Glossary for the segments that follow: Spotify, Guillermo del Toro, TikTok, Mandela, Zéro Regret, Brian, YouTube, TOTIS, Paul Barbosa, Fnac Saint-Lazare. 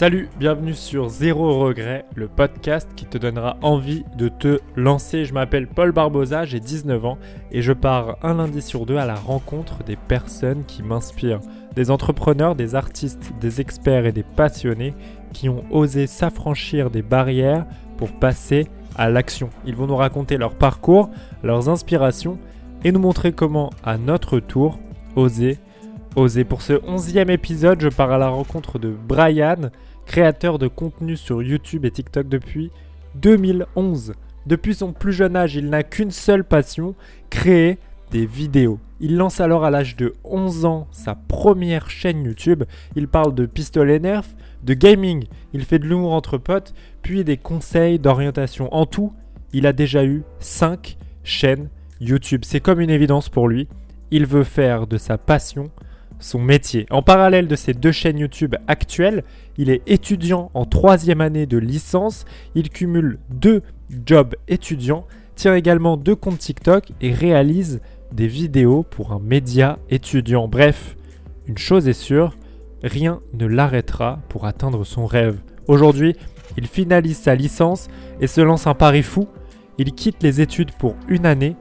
Salut, bienvenue sur Zéro Regret, le podcast qui te donnera envie de te lancer. Je m'appelle Paul Barbosa, j'ai 19 ans et je pars un lundi sur deux à la rencontre des personnes qui m'inspirent. Des entrepreneurs, des artistes, des experts et des passionnés qui ont osé s'affranchir des barrières pour passer à l'action. Ils vont nous raconter leur parcours, leurs inspirations et nous montrer comment, à notre tour, oser. Pour ce 11e épisode, je pars à la rencontre de Brian, créateur de contenu sur YouTube et TikTok depuis 2011. Depuis son plus jeune âge, il n'a qu'une seule passion, créer des vidéos. Il lance alors à l'âge de 11 ans sa première chaîne YouTube. Il parle de pistolets nerf, de gaming, il fait de l'humour entre potes, puis des conseils d'orientation. En tout, il a déjà eu 5 chaînes YouTube. C'est comme une évidence pour lui, il veut faire de sa passion son métier. En parallèle de ces deux chaînes YouTube actuelles, il est étudiant en 3e année de licence. Il cumule 2 jobs étudiants, tient également 2 comptes TikTok et réalise des vidéos pour un média étudiant. Bref, une chose est sûre, rien ne l'arrêtera pour atteindre son rêve. Aujourd'hui, il finalise sa licence et se lance un pari fou. Il quitte les études pour une année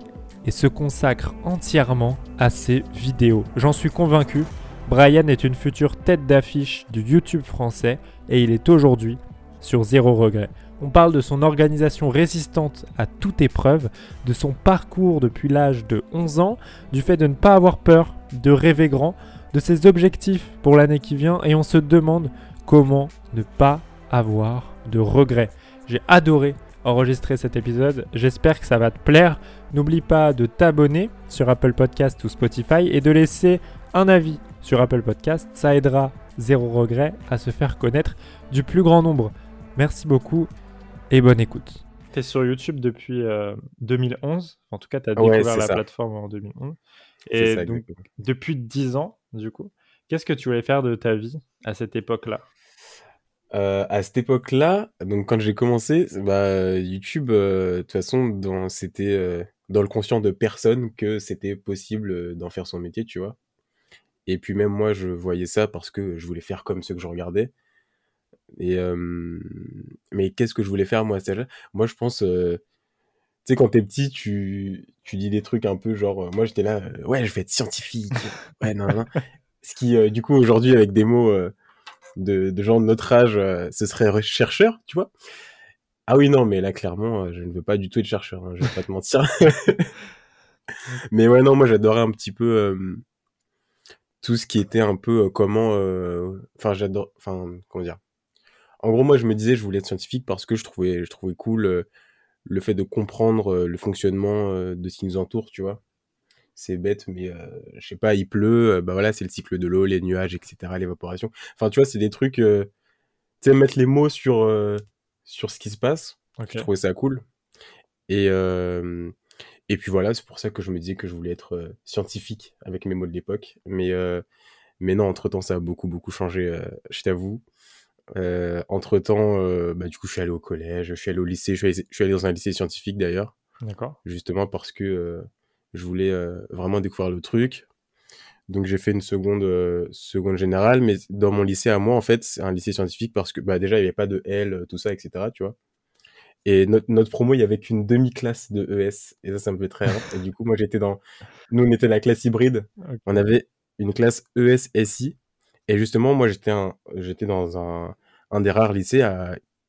et se consacre entièrement à ses vidéos. J'en suis convaincu, Brian est une future tête d'affiche du YouTube français et il est aujourd'hui sur Zéro Regret. On parle de son organisation résistante à toute épreuve, de son parcours depuis l'âge de 11 ans, du fait de ne pas avoir peur, de rêver grand, de ses objectifs pour l'année qui vient et on se demande comment ne pas avoir de regrets. J'ai adoré enregistrer cet épisode, j'espère que ça va te plaire. N'oublie pas de t'abonner sur Apple Podcast ou Spotify et de laisser un avis sur Apple Podcast, ça aidera Zéro Regret à se faire connaître du plus grand nombre. Merci beaucoup et bonne écoute. Tu es sur YouTube depuis 2011, en tout cas tu as découvert la plateforme en 2011 et ça, donc depuis 10 ans du coup. Qu'est-ce que tu voulais faire de ta vie à cette époque-là ? À cette époque-là, donc quand j'ai commencé, YouTube, de toute façon, c'était dans le conscient de personne que c'était possible d'en faire son métier, tu vois. Et puis même moi, je voyais ça parce que je voulais faire comme ceux que je regardais. Et mais qu'est-ce que je voulais faire moi à cet âge-là ? Moi, je pense, tu sais, quand t'es petit, tu dis des trucs un peu genre, moi j'étais là, ouais, je vais être scientifique. Ouais, non. Ce qui, du coup, aujourd'hui, avec des mots de gens de notre âge, ce serait chercheur, tu vois. Ah oui, non, mais là, clairement, je ne veux pas du tout être chercheur, hein, je vais pas te mentir. Mais ouais, non, moi, j'adorais un petit peu tout ce qui était un peu comment... comment dire ? En gros, moi, je me disais, je voulais être scientifique parce que je trouvais cool le fait de comprendre le fonctionnement de ce qui nous entoure, tu vois. C'est bête, mais je sais pas, il pleut, voilà, c'est le cycle de l'eau, les nuages, etc., l'évaporation. Enfin, tu vois, c'est des trucs... tu sais, mettre les mots sur ce qui se passe, okay. Je trouvais ça cool. Et puis voilà, c'est pour ça que je me disais que je voulais être scientifique avec mes mots de l'époque. Mais non, entre-temps, ça a beaucoup, beaucoup changé, je t'avoue. Entre-temps, du coup, je suis allé au collège, je suis allé au lycée, je suis allé dans un lycée scientifique, d'ailleurs. D'accord. Justement parce que... je voulais vraiment découvrir le truc. Donc, j'ai fait une seconde générale. Mais dans mon lycée, à moi, en fait, c'est un lycée scientifique parce que déjà, il n'y avait pas de L, tout ça, etc. Tu vois. Et notre promo, il n'y avait qu'une demi-classe de ES. Et ça me fait très rare. Et du coup, moi, j'étais dans... Nous, on était la classe hybride. Okay. On avait une classe ES-SI. Et justement, moi, j'étais dans un des rares lycées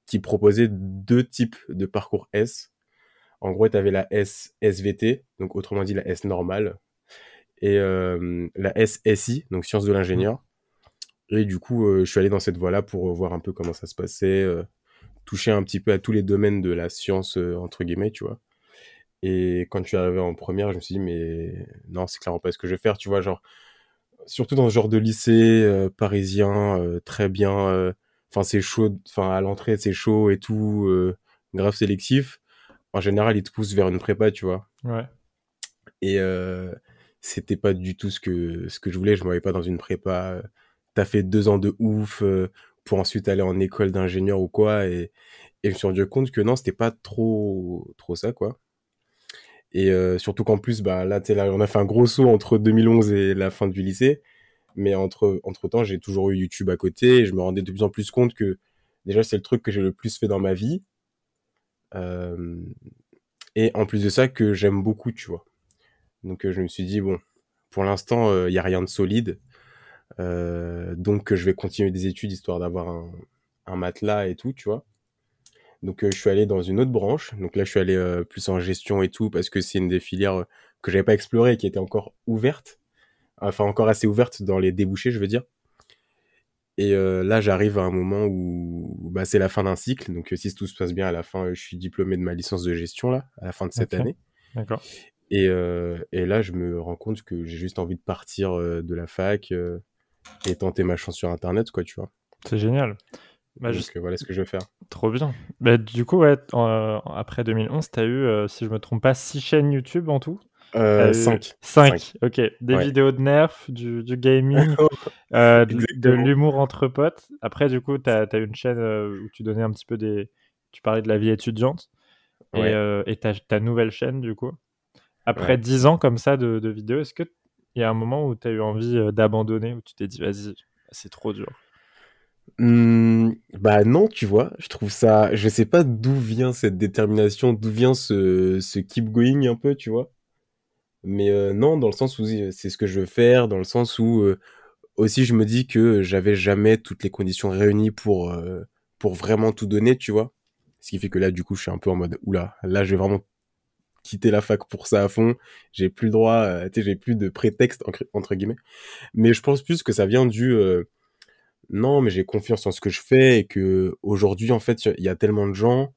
qui proposait 2 types de parcours S. En gros, tu avais la S SVT, donc autrement dit la S normale, et la S SI, donc sciences de l'ingénieur. Et du coup, je suis allé dans cette voie-là pour voir un peu comment ça se passait, toucher un petit peu à tous les domaines de la science, entre guillemets, tu vois. Et quand je suis arrivé en première, je me suis dit, mais non, c'est clairement pas ce que je vais faire, tu vois, genre, surtout dans ce genre de lycée parisien, très bien, enfin, c'est chaud, enfin, à l'entrée, c'est chaud et tout, grave sélectif. En général, ils te poussent vers une prépa, tu vois. Ouais. Et c'était pas du tout ce que je voulais. Je ne me voyais pas dans une prépa. T'as fait 2 ans de ouf pour ensuite aller en école d'ingénieur ou quoi. Et je me suis rendu compte que non, c'était pas trop ça, quoi. Et surtout qu'en plus, là, on a fait un gros saut entre 2011 et la fin du lycée. Mais entre-temps, j'ai toujours eu YouTube à côté. Et je me rendais de plus en plus compte que, déjà, c'est le truc que j'ai le plus fait dans ma vie. Et en plus de ça, que j'aime beaucoup, tu vois. Donc, je me suis dit, bon, pour l'instant, il n'y a rien de solide. Donc, je vais continuer des études, histoire d'avoir un matelas et tout, tu vois. Donc, je suis allé dans une autre branche. Donc là, je suis allé plus en gestion et tout, parce que c'est une des filières que je n'avais pas explorée et qui était encore ouverte. Enfin, encore assez ouverte dans les débouchés, je veux dire. Et là, j'arrive à un moment où bah, c'est la fin d'un cycle. Donc, si tout se passe bien, à la fin, je suis diplômé de ma licence de gestion, là, à la fin de cette année. D'accord. Et là, je me rends compte que j'ai juste envie de partir de la fac et tenter ma chance sur Internet, quoi, tu vois. C'est génial. Bah, donc, voilà ce que je vais faire. Trop bien. Bah, du coup, ouais, après 2011, tu as eu, si je ne me trompe pas, 6 chaînes YouTube en tout. 5. Ok. Des vidéos de nerf, du gaming, de l'humour entre potes. Après, du coup, tu as une chaîne où tu donnais un petit peu des. Tu parlais de la vie étudiante. Ouais. Et ta nouvelle chaîne, du coup. Après 10 ans comme ça de vidéos, est-ce qu'il y a un moment où tu as eu envie d'abandonner, où tu t'es dit, vas-y, c'est trop dur? Bah non, tu vois, je trouve ça. Je sais pas d'où vient cette détermination, d'où vient ce keep going un peu, tu vois. Mais non, dans le sens où c'est ce que je veux faire, dans le sens où aussi je me dis que j'avais jamais toutes les conditions réunies pour vraiment tout donner, tu vois. Ce qui fait que là, du coup, je suis un peu en mode oula, là, je vais vraiment quitter la fac pour ça à fond. J'ai plus le droit, tu sais, j'ai plus de prétexte entre guillemets. Mais je pense plus que ça vient du non, mais j'ai confiance en ce que je fais et que aujourd'hui, en fait, il y a tellement de gens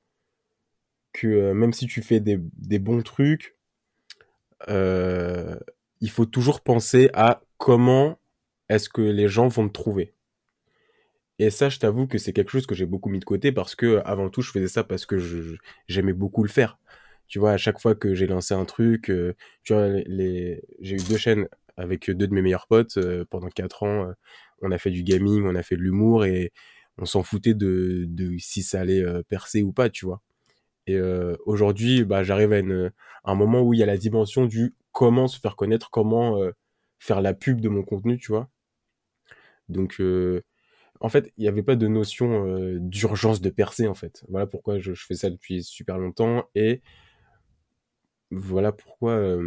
que même si tu fais des bons trucs. Il faut toujours penser à comment est-ce que les gens vont me trouver. Et ça, je t'avoue que c'est quelque chose que j'ai beaucoup mis de côté parce que, avant tout, je faisais ça parce que j'aimais beaucoup le faire. Tu vois, à chaque fois que j'ai lancé un truc, tu vois, j'ai eu 2 chaînes avec 2 de mes meilleurs potes pendant 4 ans. On a fait du gaming, on a fait de l'humour et on s'en foutait de si ça allait percer ou pas, tu vois. Et aujourd'hui, bah, j'arrive à un moment où il y a la dimension du comment se faire connaître, comment faire la pub de mon contenu, tu vois. Donc, en fait, il n'y avait pas de notion d'urgence de percer, en fait. Voilà pourquoi je fais ça depuis super longtemps. Et voilà pourquoi...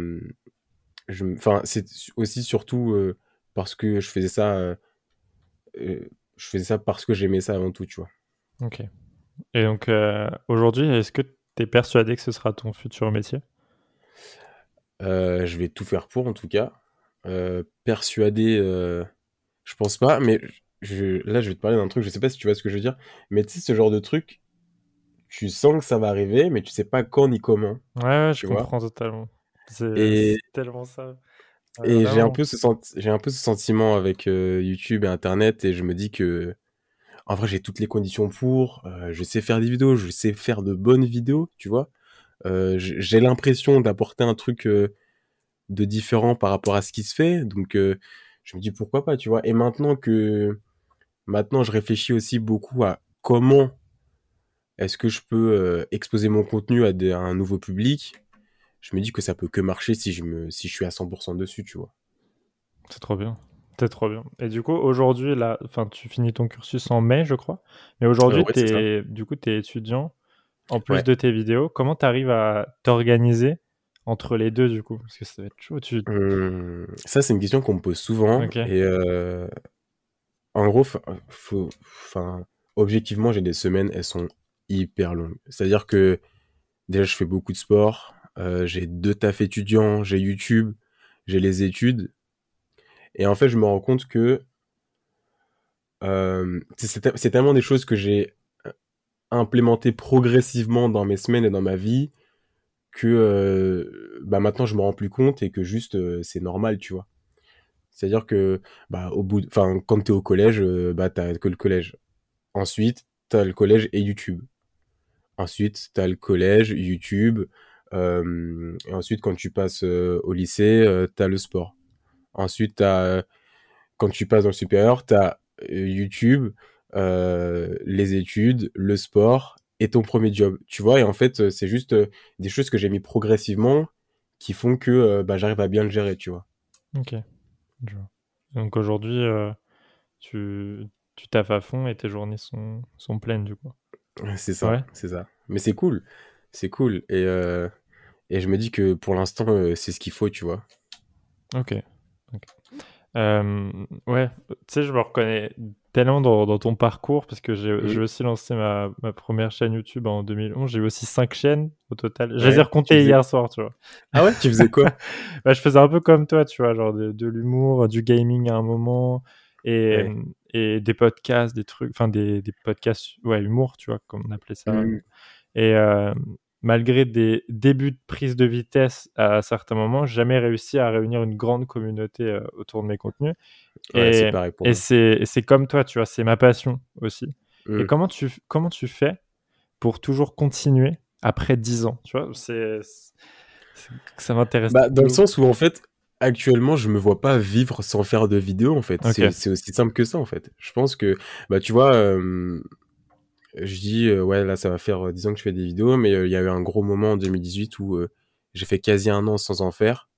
Enfin, c'est aussi surtout parce que je faisais ça... je faisais ça parce que j'aimais ça avant tout, tu vois. Ok. Et donc, aujourd'hui, est-ce que tu es persuadé que ce sera ton futur métier ? Je vais tout faire pour, en tout cas. Persuadé, je pense pas, mais là, je vais te parler d'un truc, je sais pas si tu vois ce que je veux dire, mais tu sais, ce genre de truc, tu sens que ça va arriver, mais tu sais pas quand ni comment. Ouais, je comprends totalement. C'est tellement ça. Et j'ai un peu ce sentiment avec YouTube et Internet, et je me dis que en vrai, j'ai toutes les conditions pour, je sais faire des vidéos, je sais faire de bonnes vidéos, tu vois. J'ai l'impression d'apporter un truc de différent par rapport à ce qui se fait, donc je me dis pourquoi pas, tu vois. Et maintenant, je réfléchis aussi beaucoup à comment est-ce que je peux exposer mon contenu à un nouveau public, je me dis que ça peut que marcher si je suis à 100% dessus, tu vois. C'est trop bien. T'es trop bien. Et du coup, aujourd'hui, là, tu finis ton cursus en mai, je crois. Mais aujourd'hui, t'es étudiant, en plus de tes vidéos. Comment t'arrives à t'organiser entre les deux, du coup ? Parce que ça va être chaud. Ça, c'est une question qu'on me pose souvent. Okay. Et en gros, objectivement, j'ai des semaines, elles sont hyper longues. C'est-à-dire que, déjà, je fais beaucoup de sport. J'ai 2 tafs étudiants. J'ai YouTube. J'ai les études. Et en fait, je me rends compte que c'est tellement des choses que j'ai implémentées progressivement dans mes semaines et dans ma vie que bah maintenant, je me rends plus compte et que juste, c'est normal, tu vois. C'est-à-dire que bah, quand tu es au collège, bah, tu n'as que le collège. Ensuite, tu as le collège et YouTube. Ensuite, tu as le collège, YouTube. Et ensuite, quand tu passes au lycée, tu as le sport. Ensuite, quand tu passes dans le supérieur, tu as YouTube, les études, le sport et ton premier job. Tu vois, et en fait, c'est juste des choses que j'ai mis progressivement qui font que bah, j'arrive à bien le gérer, tu vois. Ok. Donc aujourd'hui, tu taffes à fond et tes journées sont pleines du coup. C'est ça, ouais. C'est ça. Mais c'est cool, c'est cool. Et je me dis que pour l'instant, c'est ce qu'il faut, tu vois. Ok. Ouais, tu sais, je me reconnais tellement dans ton parcours parce que j'ai aussi lancé ma première chaîne YouTube en 2011. J'ai eu aussi 5 chaînes au total. Je les ai recomptées hier soir, tu vois. Ah ouais, tu faisais quoi? Bah, je faisais un peu comme toi, tu vois, genre de l'humour, du gaming à un moment et des podcasts, des trucs, enfin des podcasts, ouais, humour, tu vois, comme on appelait ça. Et malgré des débuts de prise de vitesse à certains moments, j'ai jamais réussi à réunir une grande communauté autour de mes contenus. Ouais, c'est comme toi, tu vois, c'est ma passion aussi. Et comment tu fais pour toujours continuer après 10 ans, tu vois, ça m'intéresse. Bah, dans le sens où, en fait, actuellement, je me vois pas vivre sans faire de vidéos, en fait. Okay. C'est aussi simple que ça, en fait. Je pense que, bah, tu vois... je dis, ouais, là, ça va faire 10 ans que je fais des vidéos, mais il y a eu un gros moment en 2018 où j'ai fait quasi un an sans en faire,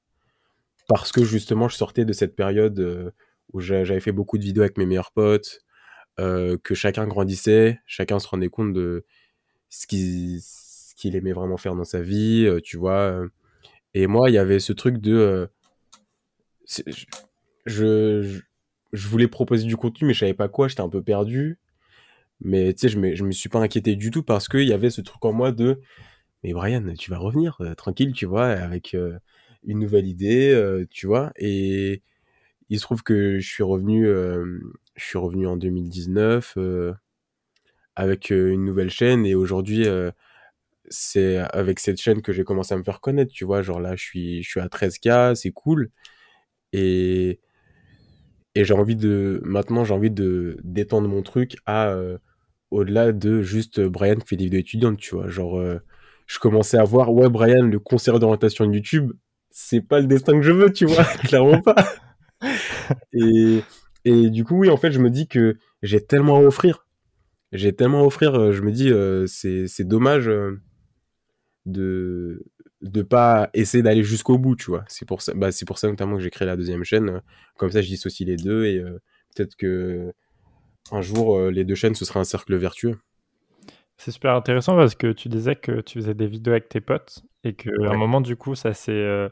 parce que justement, je sortais de cette période où j'avais fait beaucoup de vidéos avec mes meilleurs potes, que chacun grandissait, chacun se rendait compte de ce qu'il aimait vraiment faire dans sa vie, tu vois. Et moi, il y avait ce truc de... je voulais proposer du contenu, mais je savais pas quoi, j'étais un peu perdu. Mais tu sais, je me suis pas inquiété du tout parce qu'il y avait ce truc en moi de « Mais Brian, tu vas revenir, tranquille, tu vois, avec une nouvelle idée, tu vois. » Et il se trouve que je suis revenu en 2019 avec une nouvelle chaîne. Et aujourd'hui, c'est avec cette chaîne que j'ai commencé à me faire connaître, tu vois. Genre là, je suis à 13K, c'est cool. Et j'ai envie d'étendre mon truc à... au-delà de juste Brian qui fait des vidéos étudiantes, tu vois. Genre, je commençais à voir, ouais, Brian, le concert d'orientation de YouTube, c'est pas le destin que je veux, tu vois, clairement pas. Et du coup, oui, en fait, je me dis que j'ai tellement à offrir. Je me dis, c'est dommage de pas essayer d'aller jusqu'au bout, tu vois. C'est pour ça notamment que j'ai créé la deuxième chaîne. Comme ça, je dissocie les deux et peut-être que... un jour, les deux chaînes, ce sera un cercle vertueux. C'est super intéressant parce que tu disais que tu faisais des vidéos avec tes potes et qu'à un moment, du coup, ça s'est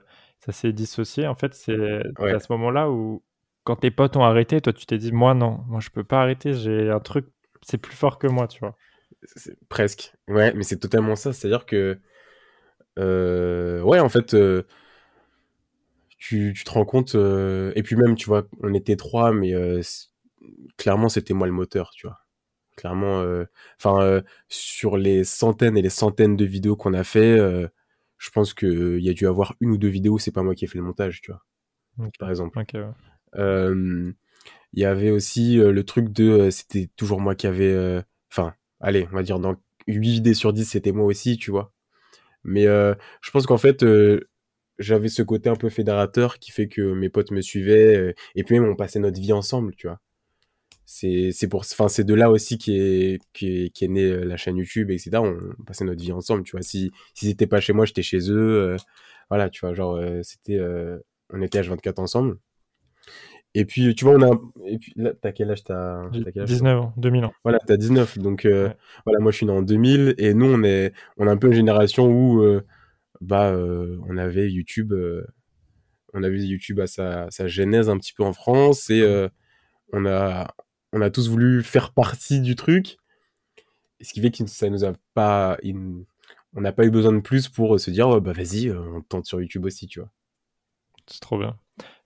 dissocié. En fait, c'est à ce moment-là où, quand tes potes ont arrêté, toi, tu t'es dit, moi, non, moi, je peux pas arrêter, j'ai un truc, c'est plus fort que moi, tu vois. Presque. Ouais, mais c'est totalement ça. C'est-à-dire que, ouais, en fait... tu te rends compte... et puis même, tu vois, on était trois, mais... clairement c'était moi le moteur, tu vois, clairement, enfin, sur les centaines et les centaines de vidéos qu'on a fait, je pense que y a dû avoir une ou deux vidéos où c'est pas moi qui ai fait le montage, tu vois. Okay. Par exemple, y avait aussi le truc de c'était toujours moi qui avait, enfin, allez, on va dire dans 8 vidéos sur 10 c'était moi aussi, tu vois. Mais je pense qu'en fait j'avais ce côté un peu fédérateur qui fait que mes potes me suivaient, et puis même on passait notre vie ensemble, tu vois. C'est de là aussi qu'est née la chaîne YouTube, etc. On passait notre vie ensemble, tu vois. Si c'était pas chez moi, j'étais chez eux, voilà, tu vois, genre c'était on était H24 ensemble. Et puis tu vois, t'as quel âge? 19 ans, 2000 ans. Voilà, t'as 19, donc voilà, moi je suis né en 2000 et nous on est un peu une génération où on avait YouTube à sa genèse un petit peu en France, et on a tous voulu faire partie du truc, ce qui fait que ça nous a pas... on n'a pas eu besoin de plus pour se dire, oh, bah vas-y, on tente sur YouTube aussi, tu vois. C'est trop bien.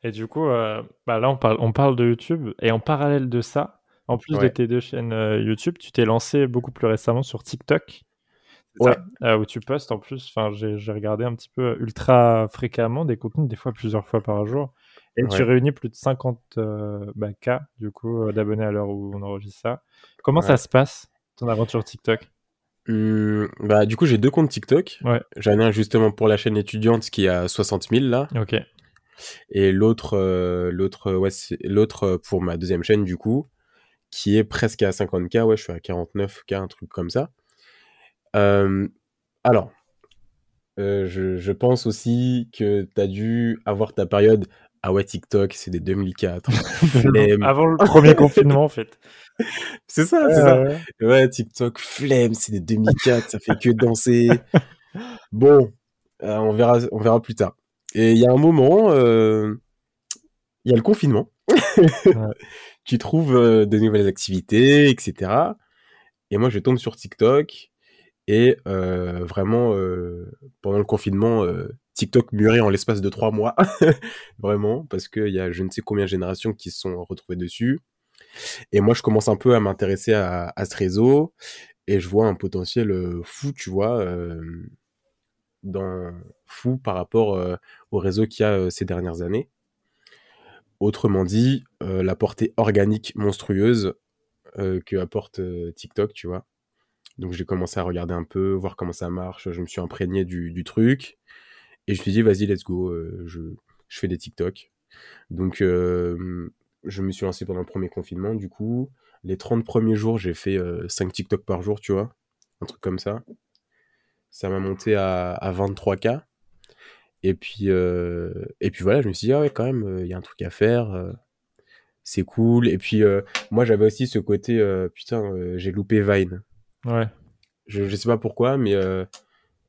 Et du coup, bah là, on parle de YouTube, et en parallèle de ça, en plus de tes deux chaînes YouTube, tu t'es lancé beaucoup plus récemment sur TikTok, où tu postes en plus, enfin, j'ai regardé un petit peu ultra fréquemment des contenus, des fois plusieurs fois par jour. Et tu réunis plus de 50 cas, du coup, d'abonnés à l'heure où on enregistre ça. Comment ça se passe, ton aventure TikTok? Bah, du coup, j'ai 2 comptes TikTok. Ouais. J'en ai un justement pour la chaîne étudiante qui est à 60 000 là. Ok. Et l'autre pour ma deuxième chaîne, du coup, qui est presque à 50K. Ouais, je suis à 49K, un truc comme ça. Alors, je pense aussi que tu as dû avoir ta période ah ouais, TikTok, c'est des 2004. Avant le premier confinement, en fait. C'est ça, c'est ça. Ouais. Ouais, TikTok, flemme, c'est des 2004, ça fait que danser. Bon, on verra plus tard. Et il y a un moment, il y a le confinement. Ouais. Tu trouves de nouvelles activités, etc. Et moi, je tombe sur TikTok. Et vraiment, pendant le confinement, TikTok mûrit en l'espace de 3 mois. Vraiment, parce qu'il y a je ne sais combien de générations qui se sont retrouvées dessus. Et moi, je commence un peu à m'intéresser à ce réseau. Et je vois un potentiel fou, tu vois, fou par rapport au réseau qu'il y a ces dernières années. Autrement dit, la portée organique monstrueuse que apporte TikTok, tu vois. Donc j'ai commencé à regarder un peu, voir comment ça marche. Je me suis imprégné du truc. Et je me suis dit, vas-y, let's go, je fais des TikTok. Donc je me suis lancé pendant le premier confinement. Du coup, les 30 premiers jours, j'ai fait 5 TikTok par jour, tu vois. Un truc comme ça. Ça m'a monté à 23K. Et puis voilà, je me suis dit, ah ouais, quand même, il y a un truc à faire. C'est cool. Et puis moi, j'avais aussi ce côté, j'ai loupé Vine. Ouais. Je sais pas pourquoi, mais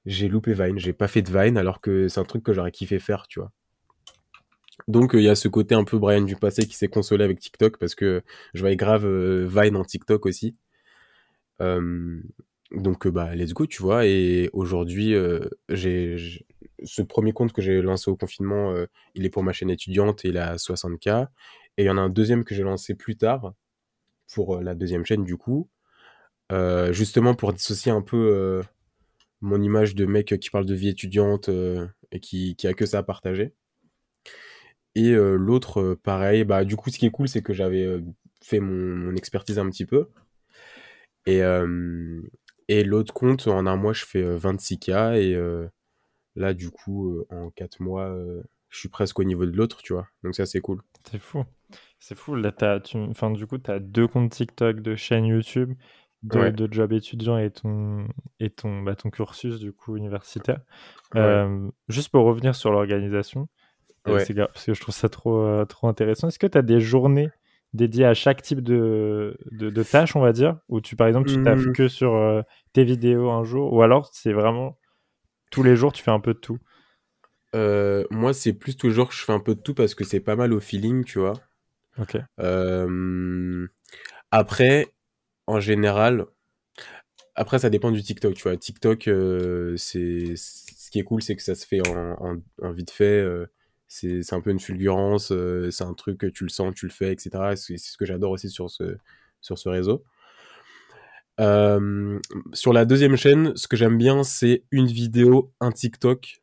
j'ai loupé Vine, j'ai pas fait de Vine alors que c'est un truc que j'aurais kiffé faire, tu vois. Donc il y a ce côté un peu Brian du passé qui s'est consolé avec TikTok parce que je voyais grave Vine en TikTok aussi. Donc bah let's go, tu vois. Et aujourd'hui, j'ai ce premier compte que j'ai lancé au confinement, il est pour ma chaîne étudiante et il a 60K. Et il y en a un deuxième que j'ai lancé plus tard pour la deuxième chaîne du coup. Justement pour dissocier un peu mon image de mec qui parle de vie étudiante et qui a que ça à partager. Et l'autre, pareil, bah, du coup, ce qui est cool, c'est que j'avais fait mon expertise un petit peu. Et l'autre compte, en un mois, je fais 26K. Et là, du coup, en 4 mois, je suis presque au niveau de l'autre, tu vois. Donc ça, c'est cool. C'est fou. C'est fou. Là, du coup, tu as 2 comptes TikTok, 2 chaînes YouTube. Ouais. De job étudiant et ton cursus du coup universitaire. Ouais. Juste pour revenir sur l'organisation, ouais. C'est grave, parce que je trouve ça trop intéressant. Est-ce que tu as des journées dédiées à chaque type de tâche, on va dire, où tu, par exemple, tu taffes que sur tes vidéos un jour, ou alors c'est vraiment tous les jours tu fais un peu de tout? Moi, c'est plus tous les jours que je fais un peu de tout parce que c'est pas mal au feeling, tu vois. Ok. Après, en général, après ça dépend du TikTok, tu vois. TikTok, ce qui est cool, c'est que ça se fait en vite fait. C'est un peu une fulgurance, c'est un truc que tu le sens, tu le fais, etc. C'est ce que j'adore aussi sur ce réseau. Sur la deuxième chaîne, ce que j'aime bien, c'est une vidéo, un TikTok.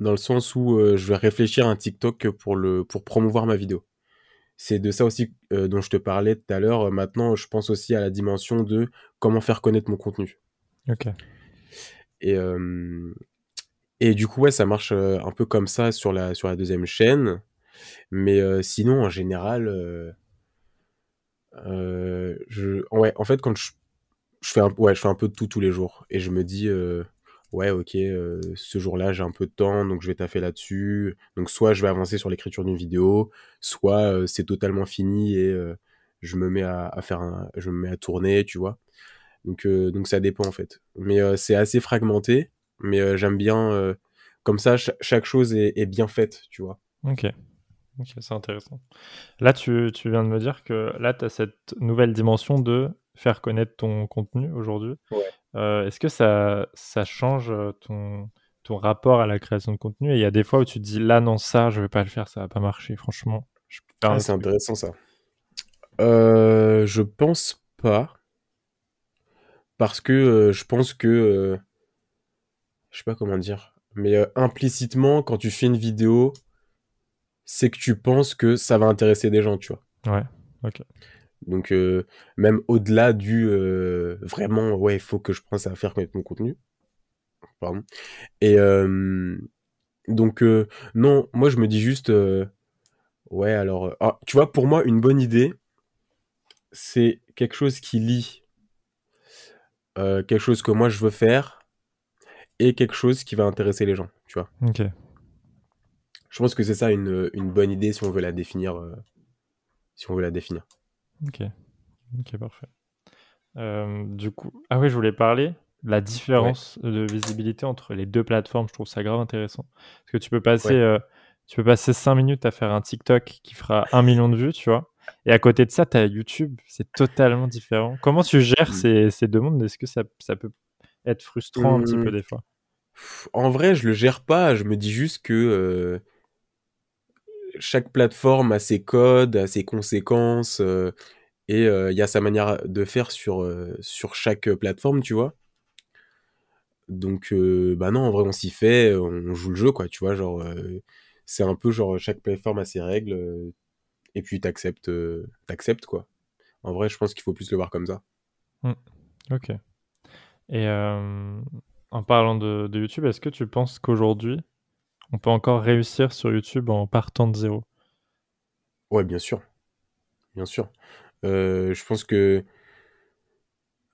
Dans le sens où je vais réfléchir à un TikTok pour promouvoir ma vidéo. C'est de ça aussi dont je te parlais tout à l'heure. Maintenant, je pense aussi à la dimension de comment faire connaître mon contenu. Ok. Et du coup, ouais, ça marche un peu comme ça sur la deuxième chaîne. Mais sinon, en général, en fait, quand je fais un peu de tout tous les jours. Et je me dis, ouais, ok, ce jour-là, j'ai un peu de temps, donc je vais taffer là-dessus. Donc soit je vais avancer sur l'écriture d'une vidéo, soit c'est totalement fini et je me mets je me mets à tourner, tu vois. Donc ça dépend en fait. Mais c'est assez fragmenté, mais j'aime bien comme ça, chaque chose est bien faite, tu vois. Ok, c'est intéressant. Là, tu viens de me dire que là, tu as cette nouvelle dimension de faire connaître ton contenu aujourd'hui. Ouais. Est-ce que ça change ton rapport à la création de contenu? Et il y a des fois où tu te dis, là, non, ça, je vais pas le faire, ça va pas marcher, franchement. C'est intéressant, ça. Je pense pas. Parce que je pense que... je sais pas comment dire. Mais implicitement, quand tu fais une vidéo, c'est que tu penses que ça va intéresser des gens, tu vois. Ouais, ok. Donc même au-delà du vraiment ouais il faut que je pense à faire connaître mon contenu. Pardon. Et donc non, moi je me dis juste ouais alors tu vois, pour moi une bonne idée c'est quelque chose qui lie quelque chose que moi je veux faire et quelque chose qui va intéresser les gens, tu vois. OK. Je Je pense que c'est ça une bonne idée si on veut la définir. Ok, parfait. Du coup, ah oui, je voulais parler de la différence de visibilité entre les deux plateformes. Je trouve ça grave intéressant. Parce que tu peux passer, 5 minutes à faire un TikTok qui fera 1 million de vues, tu vois. Et à côté de ça, tu as YouTube. C'est totalement différent. Comment tu gères ces deux mondes ? Est-ce que ça peut être frustrant un petit peu des fois ? En vrai, je le gère pas. Je me dis juste que chaque plateforme a ses codes, a ses conséquences, et il y a sa manière de faire sur chaque plateforme, tu vois. Donc, bah non, en vrai, on s'y fait, on joue le jeu, quoi, tu vois. Genre, c'est un peu genre chaque plateforme a ses règles, et puis t'acceptes, quoi. En vrai, je pense qu'il faut plus le voir comme ça. Ok. Et en parlant de YouTube, est-ce que tu penses qu'aujourd'hui, on peut encore réussir sur YouTube en partant de zéro? Ouais, bien sûr. Bien sûr. Je pense que...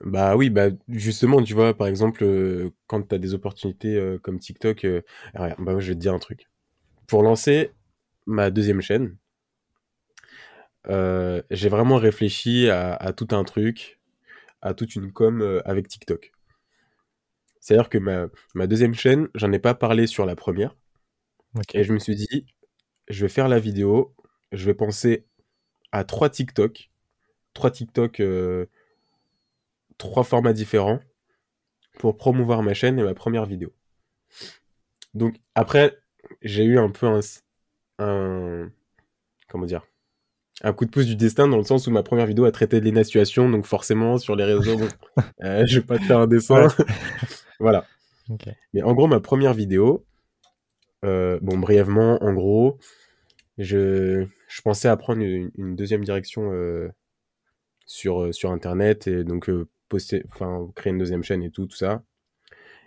Bah oui, bah justement, tu vois, par exemple, quand t'as des opportunités comme TikTok... bah moi, je vais te dire un truc. Pour lancer ma deuxième chaîne, j'ai vraiment réfléchi à tout un truc, à toute une com avec TikTok. C'est-à-dire que ma deuxième chaîne, j'en ai pas parlé sur la première. Okay. Et je me suis dit, je vais faire la vidéo, je vais penser à 3 TikTok, 3 formats différents pour promouvoir ma chaîne et ma première vidéo. Donc après, j'ai eu un peu un coup de pouce du destin, dans le sens où ma première vidéo a traité de l'émasculation, donc forcément sur les réseaux, je vais pas te faire un dessin. Voilà. Okay. Mais en gros, ma première vidéo... brièvement, en gros, je pensais à prendre une deuxième direction sur Internet, et donc créer une deuxième chaîne et tout ça.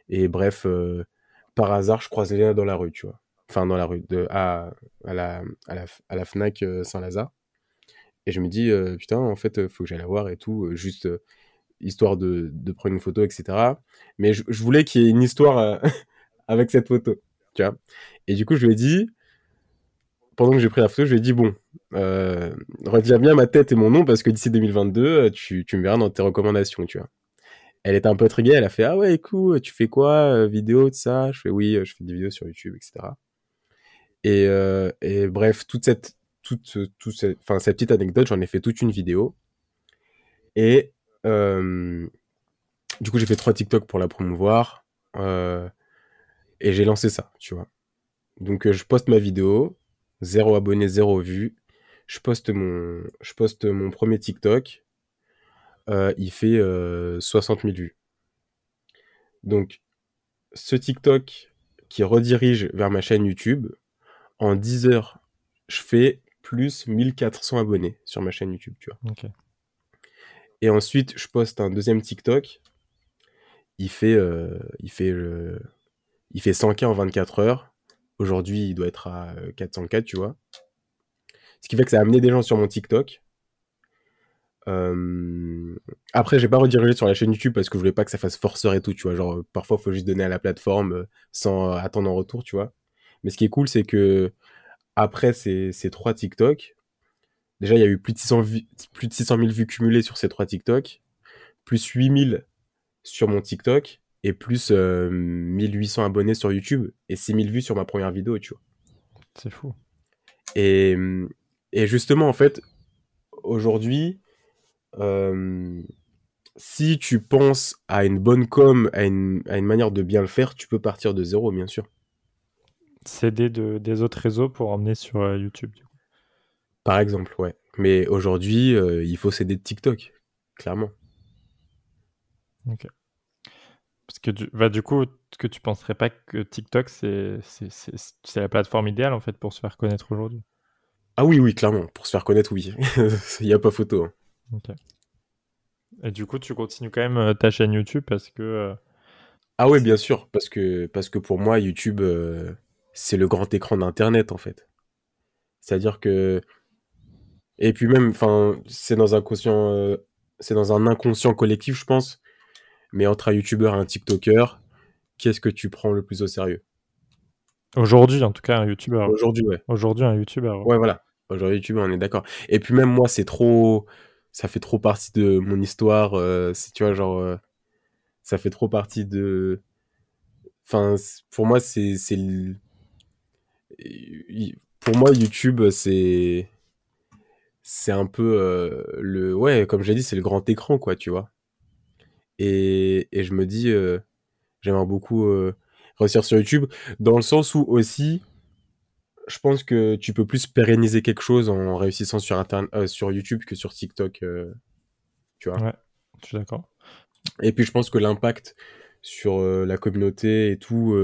Et bref, par hasard, je croise Léa dans la rue, tu vois. Enfin, dans la rue, à la Fnac Saint-Lazare. Et je me dis, putain, en fait, faut que j'aille la voir et tout, juste histoire de prendre une photo, etc. Mais je voulais qu'il y ait une histoire avec cette photo. Et du coup, je lui ai dit, pendant que j'ai pris la photo, je lui ai dit, bon, retiens bien ma tête et mon nom, parce que d'ici 2022, tu me verras dans tes recommandations, tu vois. Elle était un peu intriguée, elle a fait, ah ouais, écoute, tu fais quoi, vidéo, de ça ? Je fais, oui, je fais des vidéos sur YouTube, etc. Et bref, cette petite anecdote, j'en ai fait toute une vidéo. Et du coup, j'ai fait 3 TikTok pour la promouvoir. Et j'ai lancé ça, tu vois. Donc, je poste ma vidéo, 0 abonné, 0 vues. Je poste mon premier TikTok. Il fait 60 000 vues. Donc, ce TikTok qui redirige vers ma chaîne YouTube, en 10 heures, je fais plus 1400 abonnés sur ma chaîne YouTube, tu vois. Okay. Et ensuite, je poste un deuxième TikTok. Il fait 100K en 24 heures. Aujourd'hui, il doit être à 400K, tu vois. Ce qui fait que ça a amené des gens sur mon TikTok. Après, j'ai pas redirigé sur la chaîne YouTube parce que je voulais pas que ça fasse forceur et tout, tu vois. Genre, parfois, il faut juste donner à la plateforme sans attendre en retour, tu vois. Mais ce qui est cool, c'est que après ces 3 TikTok, déjà, il y a eu plus de 600 000 vues cumulées sur ces 3 TikTok, plus 8 000 sur mon TikTok, et plus 1800 abonnés sur YouTube et 6000 vues sur ma première vidéo, tu vois. C'est fou. Et justement, en fait, aujourd'hui, si tu penses à une bonne com, à une manière de bien le faire, tu peux partir de zéro, bien sûr. S'aider des autres réseaux pour emmener sur YouTube, du coup. Par exemple, ouais. Mais aujourd'hui, il faut s'aider de TikTok, clairement. Ok. Parce que du coup, que tu penserais pas que TikTok, c'est la plateforme idéale, en fait, pour se faire connaître aujourd'hui? Ah oui, clairement. Pour se faire connaître, oui. Il n'y a pas photo. Hein. Okay. Et du coup, tu continues quand même ta chaîne YouTube parce que... Ah oui, bien sûr. Parce que pour moi, YouTube, c'est le grand écran d'Internet, en fait. C'est-à-dire que... Et puis même, c'est dans un conscient... C'est dans un inconscient collectif, je pense. Mais entre un youtubeur et un tiktoker, qu'est-ce que tu prends le plus au sérieux? Aujourd'hui, en tout cas, un youtubeur. Aujourd'hui, ouais. Aujourd'hui, un youtubeur. Ouais, voilà. Aujourd'hui, youtubeur, on est d'accord. Et puis même moi, c'est trop... Ça fait trop partie de mon histoire. C'est, tu vois, genre... ça fait trop partie de... Enfin, pour moi, c'est... Pour moi, YouTube, c'est... C'est un peu le... Ouais, comme j'ai dit, c'est le grand écran, quoi, tu vois. Et je me dis... j'aimerais beaucoup... réussir sur YouTube, dans le sens où aussi, je pense que tu peux plus pérenniser quelque chose en réussissant sur, sur YouTube que sur TikTok, tu vois. Ouais, je suis d'accord. Et puis je pense que l'impact sur la communauté et tout,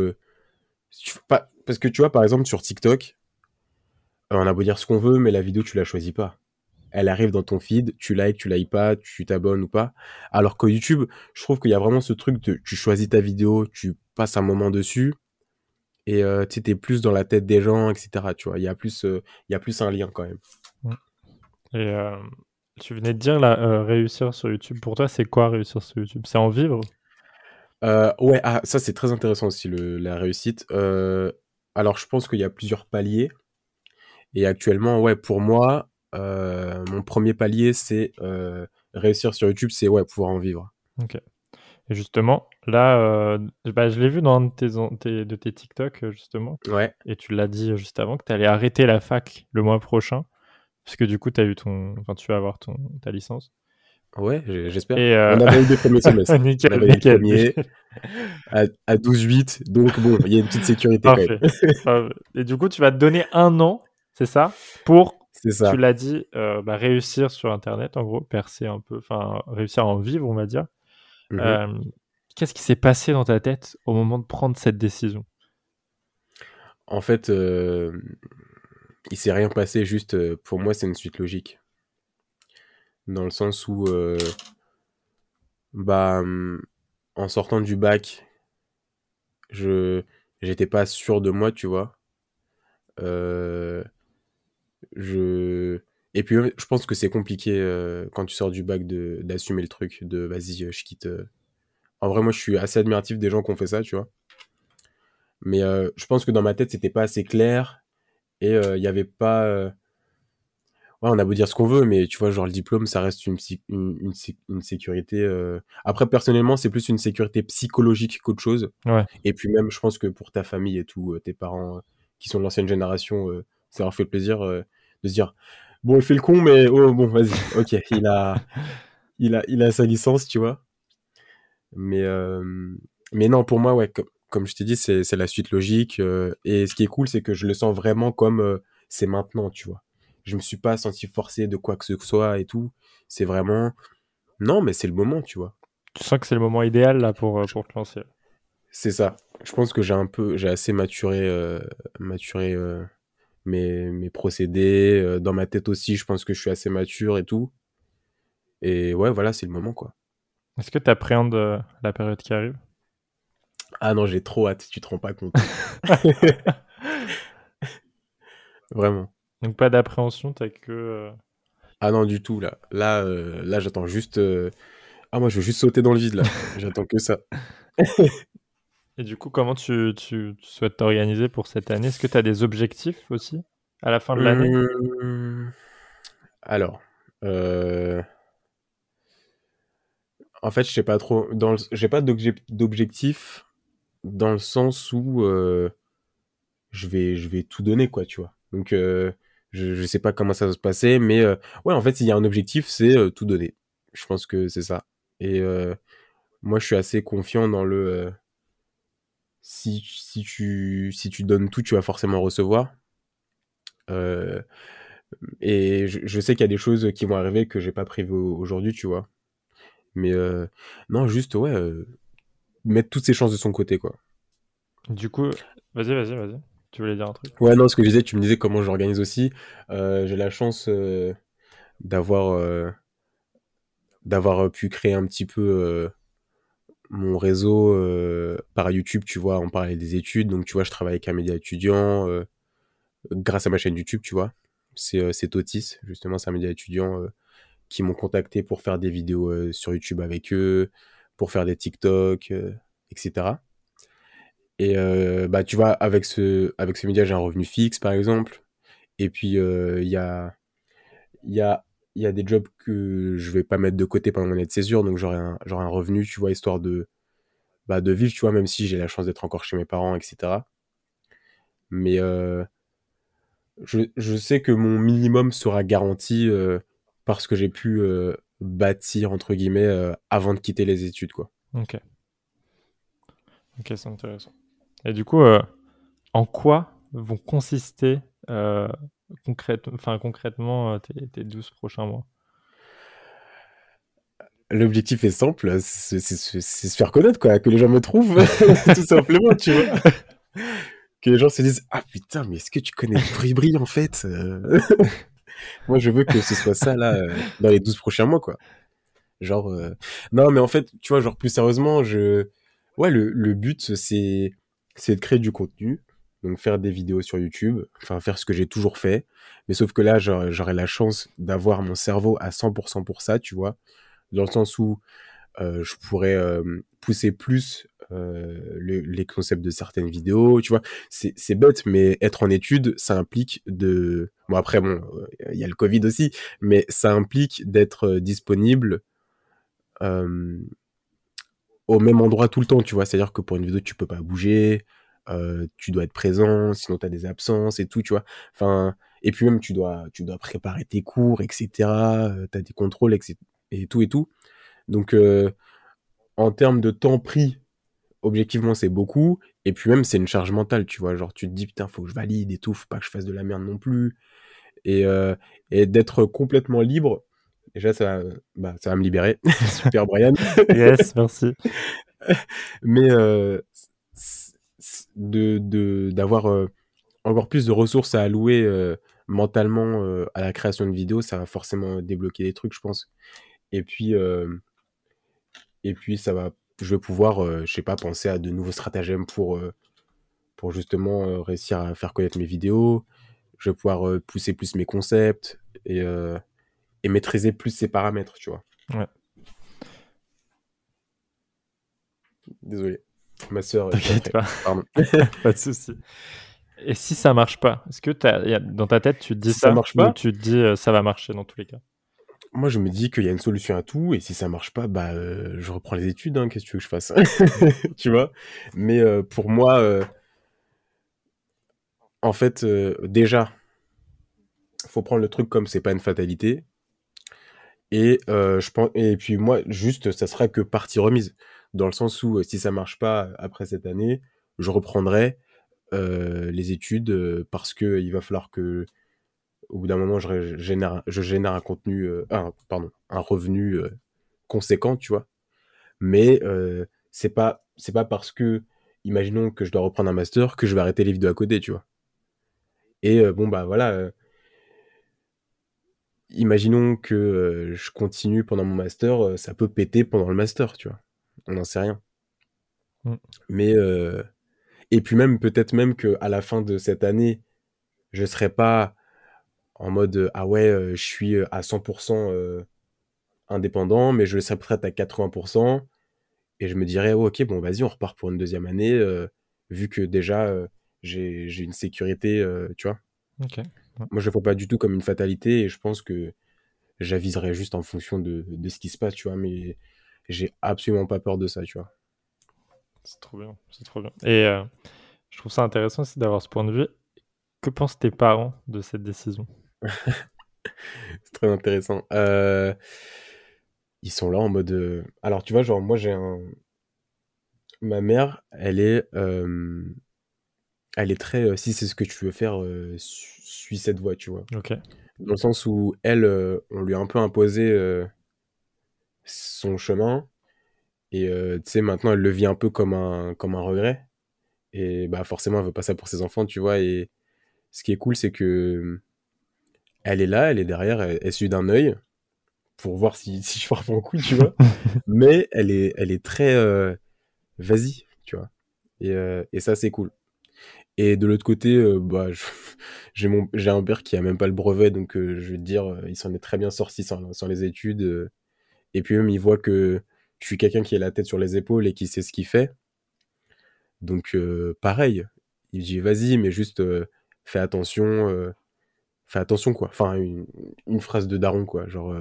parce que tu vois, par exemple, sur TikTok, on a beau dire ce qu'on veut, mais la vidéo, tu la choisis pas. Elle arrive dans ton feed, tu likes pas, tu t'abonnes ou pas. Alors que YouTube, je trouve qu'il y a vraiment ce truc de tu choisis ta vidéo, tu passes un moment dessus et tu es plus dans la tête des gens, etc. Tu vois, il y a plus un lien quand même. Et tu venais de dire là, réussir sur YouTube. Pour toi, c'est quoi réussir sur YouTube ? C'est en vivre ? Ouais, ah, ça c'est très intéressant aussi, la réussite. Alors je pense qu'il y a plusieurs paliers. Et actuellement, ouais, pour moi... mon premier palier, c'est réussir sur YouTube, c'est ouais, pouvoir en vivre. Ok. Et justement, là, bah, je l'ai vu dans un de tes TikTok, justement. Ouais. Et tu l'as dit juste avant que tu allais arrêter la fac le mois prochain, parce que du coup, tu vas avoir ta licence. Ouais, j'espère. Et on avait eu le premier semestre. Nickel, on avait eu le premier à 12-8, donc bon, il y a une petite sécurité quand même. Et du coup, tu vas te donner un an, c'est ça, pour... C'est ça. Tu l'as dit, bah, réussir sur Internet, en gros, percer un peu, enfin, réussir à en vivre, on va dire. Mmh. Qu'est-ce qui s'est passé dans ta tête au moment de prendre cette décision ? En fait, il ne s'est rien passé, juste pour moi, c'est une suite logique. Dans le sens où, en sortant du bac, j'étais pas sûr de moi, tu vois. Et puis je pense que c'est compliqué quand tu sors du bac d'assumer le truc de vas-y je quitte. En vrai moi je suis assez admiratif des gens qui ont fait ça, tu vois, mais je pense que dans ma tête c'était pas assez clair et il y avait pas ouais, on a beau dire ce qu'on veut, mais tu vois, genre le diplôme ça reste une sécurité après personnellement c'est plus une sécurité psychologique qu'autre chose, ouais. Et puis même je pense que pour ta famille et tout, tes parents qui sont de l'ancienne génération, ça leur fait plaisir de se dire bon, il fait le con, mais oh, bon, vas-y, ok, il a sa licence, tu vois. Mais non, pour moi, ouais, comme je t'ai dit, c'est la suite logique. Et ce qui est cool, c'est que je le sens vraiment comme c'est maintenant, tu vois. Je me suis pas senti forcé de quoi que ce soit et tout. C'est vraiment non, mais c'est le moment, tu vois. Tu sens que c'est le moment idéal là pour te lancer. C'est ça. Je pense que j'ai assez maturé. Mes procédés, dans ma tête aussi, je pense que je suis assez mature et tout. Et ouais, voilà, c'est le moment, quoi. Est-ce que tu appréhendes la période qui arrive ? Ah non, j'ai trop hâte, tu te rends pas compte. Vraiment. Donc pas d'appréhension, t'as que... Ah non, du tout, là. Là j'attends juste... Ah, moi, je veux juste sauter dans le vide, là. J'attends que ça. Et du coup, comment tu souhaites t'organiser pour cette année ? Est-ce que tu as des objectifs aussi à la fin de l'année ? Alors, en fait, je sais pas trop. J'ai pas d'objectif dans le sens où je vais tout donner, quoi, tu vois. Donc, je sais pas comment ça va se passer, mais ouais, en fait, s'il y a un objectif, c'est tout donner. Je pense que c'est ça. Et moi, je suis assez confiant dans le... Si tu donnes tout, tu vas forcément recevoir. Et je sais qu'il y a des choses qui vont arriver que j'ai pas prévues aujourd'hui, tu vois. Mais non, juste, ouais, mettre toutes ses chances de son côté, quoi. Du coup, vas-y. Tu voulais dire un truc ? Ouais, non, ce que je disais, tu me disais comment j'organise aussi. J'ai la chance d'avoir pu créer un petit peu... mon réseau par YouTube, tu vois, on parlait des études, donc tu vois, je travaille avec un média étudiant grâce à ma chaîne YouTube, tu vois. C'est TOTIS, justement, c'est un média étudiant qui m'ont contacté pour faire des vidéos sur YouTube avec eux, pour faire des TikTok, etc. Et bah, tu vois, avec ce média, j'ai un revenu fixe, par exemple. Et puis, il y a des jobs que je vais pas mettre de côté pendant mon année de césure. Donc, j'aurai un revenu, tu vois, histoire de vivre, tu vois, même si j'ai la chance d'être encore chez mes parents, etc. Mais je sais que mon minimum sera garanti par ce que j'ai pu bâtir, entre guillemets, avant de quitter les études, quoi. Ok, c'est intéressant. Et du coup, en quoi vont consister concrètement tes 12 prochains mois? L'objectif est simple, c'est se faire connaître, quoi, que les gens me trouvent, tout simplement, tu vois. Que les gens se disent « Ah putain, mais est-ce que tu connais Bribri, en fait ?» Moi, je veux que ce soit ça, là, dans les 12 prochains mois, quoi. Genre... Non, mais en fait, tu vois, genre, plus sérieusement, ouais, le but, c'est de créer du contenu, donc faire des vidéos sur YouTube, enfin, faire ce que j'ai toujours fait, mais sauf que là, j'aurais la chance d'avoir mon cerveau à 100% pour ça, tu vois, dans le sens où je pourrais pousser plus les concepts de certaines vidéos, tu vois. C'est bête, mais être en étude, ça implique de... Bon, après, bon, il y a le Covid aussi, mais ça implique d'être disponible au même endroit tout le temps, tu vois. C'est-à-dire que pour une vidéo, tu peux pas bouger, tu dois être présent, sinon tu as des absences et tout, tu vois. Enfin, et puis même, tu dois préparer tes cours, etc. Tu as des contrôles, etc. Et tout. Donc, en termes de temps pris, objectivement, c'est beaucoup. Et puis même, c'est une charge mentale, tu vois. Genre, tu te dis, putain, faut que je valide et tout, faut pas que je fasse de la merde non plus. Et d'être complètement libre, déjà, ça va me libérer. Super, Brian. Yes, merci. Mais d'avoir encore plus de ressources à allouer mentalement à la création de vidéos, ça va forcément débloquer des trucs, je pense. Et puis je vais pouvoir, je sais pas, penser à de nouveaux stratagèmes pour justement réussir à faire connaître mes vidéos. Je vais pouvoir pousser plus mes concepts et maîtriser plus ces paramètres, tu vois. Ouais. Désolé, ma sœur... T'inquiète pas, pardon. Pas de souci. Et si ça marche pas, est-ce que dans ta tête, tu te dis si ça marche pas, ou tu te dis ça va marcher dans tous les cas? Moi, je me dis qu'il y a une solution à tout, et si ça marche pas, bah, je reprends les études, hein, qu'est-ce que tu veux que je fasse? Tu vois? Mais pour moi, en fait, déjà, faut prendre le truc comme c'est pas une fatalité, et puis moi, juste, ça sera que partie remise, dans le sens où, si ça marche pas après cette année, je reprendrai les études, parce que il va falloir que... Au bout d'un moment, je génère un contenu, un revenu conséquent, tu vois. Mais c'est pas parce que, imaginons que je dois reprendre un master, que je vais arrêter les vidéos à coder, tu vois. Et bon, bah voilà. Imaginons que je continue pendant mon master, ça peut péter pendant le master, tu vois. On n'en sait rien. Mm. Mais et puis même peut-être même que à la fin de cette année, je serai pas en mode ah ouais, je suis à 100% indépendant, mais je le serais peut-être à 80%, et je me dirais oh, ok, bon, vas-y, on repart pour une deuxième année, vu que déjà j'ai une sécurité, tu vois. Okay. Ouais. Moi, je le vois pas du tout comme une fatalité, et je pense que j'aviserai juste en fonction de ce qui se passe, tu vois, mais j'ai absolument pas peur de ça, tu vois. C'est trop bien. Et je trouve ça intéressant aussi d'avoir ce point de vue. Que pensent tes parents de cette décision? C'est très intéressant. Ils sont là en mode... Alors, tu vois, genre, moi, Ma mère, elle est très... si c'est ce que tu veux faire, suis cette voie, tu vois. Okay. Dans le sens où, elle, on lui a un peu imposé son chemin. Et, tu sais, maintenant, elle le vit un peu comme un regret. Et, bah, forcément, elle veut pas ça pour ses enfants, tu vois. Et ce qui est cool, c'est que... Elle est là, elle est derrière, elle suit d'un œil pour voir si je frappe un coup, tu vois. Mais elle est très vas-y, tu vois. Et ça, c'est cool. Et de l'autre côté, bah, j'ai un père qui a même pas le brevet, donc je vais te dire, il s'en est très bien sorti sans les études. Et puis même, il voit que je suis quelqu'un qui a la tête sur les épaules et qui sait ce qu'il fait. Donc, pareil, il dit, vas-y, mais juste fais attention, quoi. Enfin, une phrase de daron, quoi. Genre,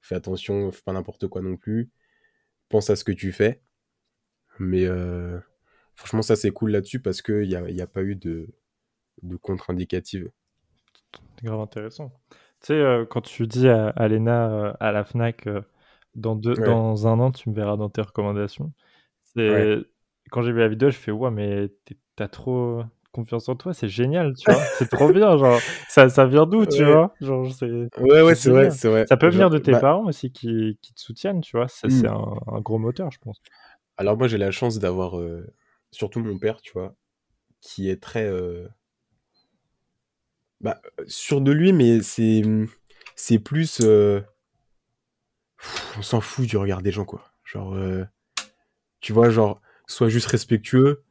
fais attention, fais pas n'importe quoi non plus. Pense à ce que tu fais. Mais franchement, ça, c'est cool là-dessus parce qu'il n'y a pas eu de contre-indicative. C'est grave intéressant. Tu sais, quand tu dis à Léna, à la Fnac, dans 1 an, tu me verras dans tes recommandations. C'est... Ouais. Quand j'ai vu la vidéo, je fais « Ouais, mais t'as trop confiance en toi, c'est génial, tu vois. C'est trop bien, genre, ça vient d'où, tu vois. » Genre, c'est vrai, c'est vrai. Ça peut venir de tes parents aussi qui te soutiennent, tu vois. Ça, c'est un gros moteur, je pense. Alors moi, j'ai la chance d'avoir, surtout mon père, tu vois, qui est très... sûr de lui, mais c'est plus... on s'en fout du regard des gens, quoi. Genre, tu vois, genre... Sois juste respectueux,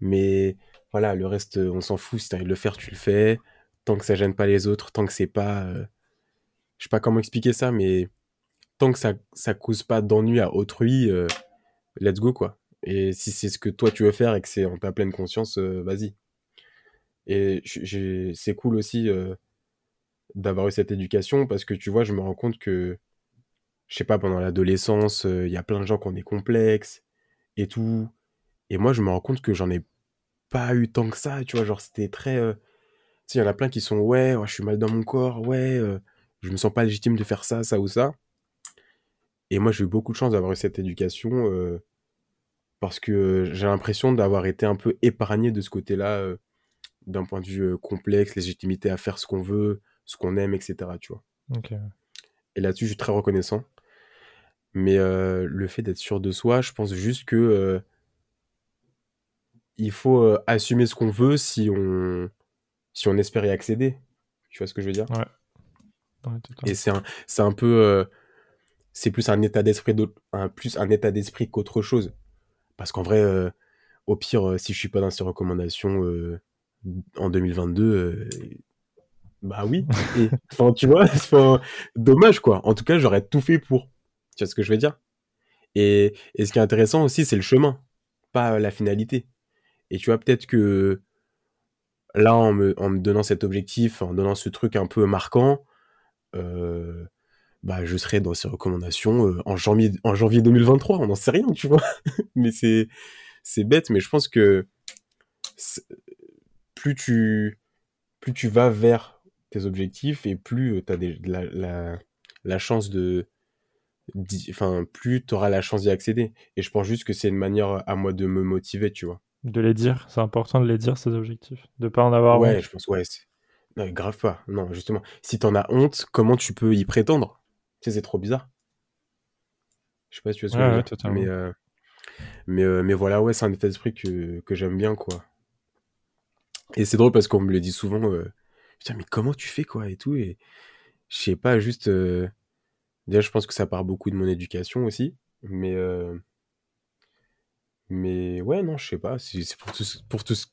mais voilà, le reste, on s'en fout. Si t'as envie de le faire, tu le fais. Tant que ça gêne pas les autres, tant que c'est pas... je sais pas comment expliquer ça, mais tant que ça cause pas d'ennui à autrui, let's go, quoi. Et si c'est ce que toi, tu veux faire et que c'est en ta pleine conscience, vas-y. Et c'est cool aussi d'avoir eu cette éducation parce que, tu vois, je me rends compte que, je sais pas, pendant l'adolescence, y a plein de gens qui ont des complexes, et tout, et moi je me rends compte que j'en ai pas eu tant que ça, tu vois, genre c'était très tu sais, il y en a plein qui sont ouais, je suis mal dans mon corps, je me sens pas légitime de faire ça, ça ou ça. Et moi j'ai eu beaucoup de chance d'avoir eu cette éducation parce que j'ai l'impression d'avoir été un peu épargné de ce côté-là d'un point de vue complexe, légitimité à faire ce qu'on veut, ce qu'on aime, etc., tu vois. Okay. Et là-dessus je suis très reconnaissant. Mais le fait d'être sûr de soi, je pense juste que il faut assumer ce qu'on veut si on espère y accéder. Tu vois ce que je veux dire ? Ouais. Et c'est un peu... c'est plus un état d'esprit qu'autre chose. Parce qu'en vrai, au pire, si je suis pas dans ces recommandations en 2022... bah oui. Enfin, tu vois, dommage, quoi. En tout cas, j'aurais tout fait pour... Tu vois ce que je veux dire ? Et ce qui est intéressant aussi, c'est le chemin, pas la finalité. Et tu vois, peut-être que là, en me donnant cet objectif, en donnant ce truc un peu marquant, je serai dans ces recommandations en janvier 2023. On n'en sait rien, tu vois. Mais c'est bête, mais je pense que plus tu vas vers tes objectifs et plus tu as la chance de... Enfin, plus t'auras la chance d'y accéder. Et je pense juste que c'est une manière à moi de me motiver, tu vois. De les dire, c'est important de les dire, ces objectifs. De pas en avoir honte. Ouais, je pense, ouais. Non, grave pas. Non, justement. Si t'en as honte, comment tu peux y prétendre ? Tu sais, c'est trop bizarre. Je sais pas si tu vois ce que je veux dire. Totalement. Mais voilà, ouais, c'est un état d'esprit que j'aime bien, quoi. Et c'est drôle parce qu'on me le dit souvent. Putain, mais comment tu fais, quoi, et tout. Et je sais pas, juste... Déjà, je pense que ça part beaucoup de mon éducation aussi, mais ouais, non, je sais pas, c'est pour tout ce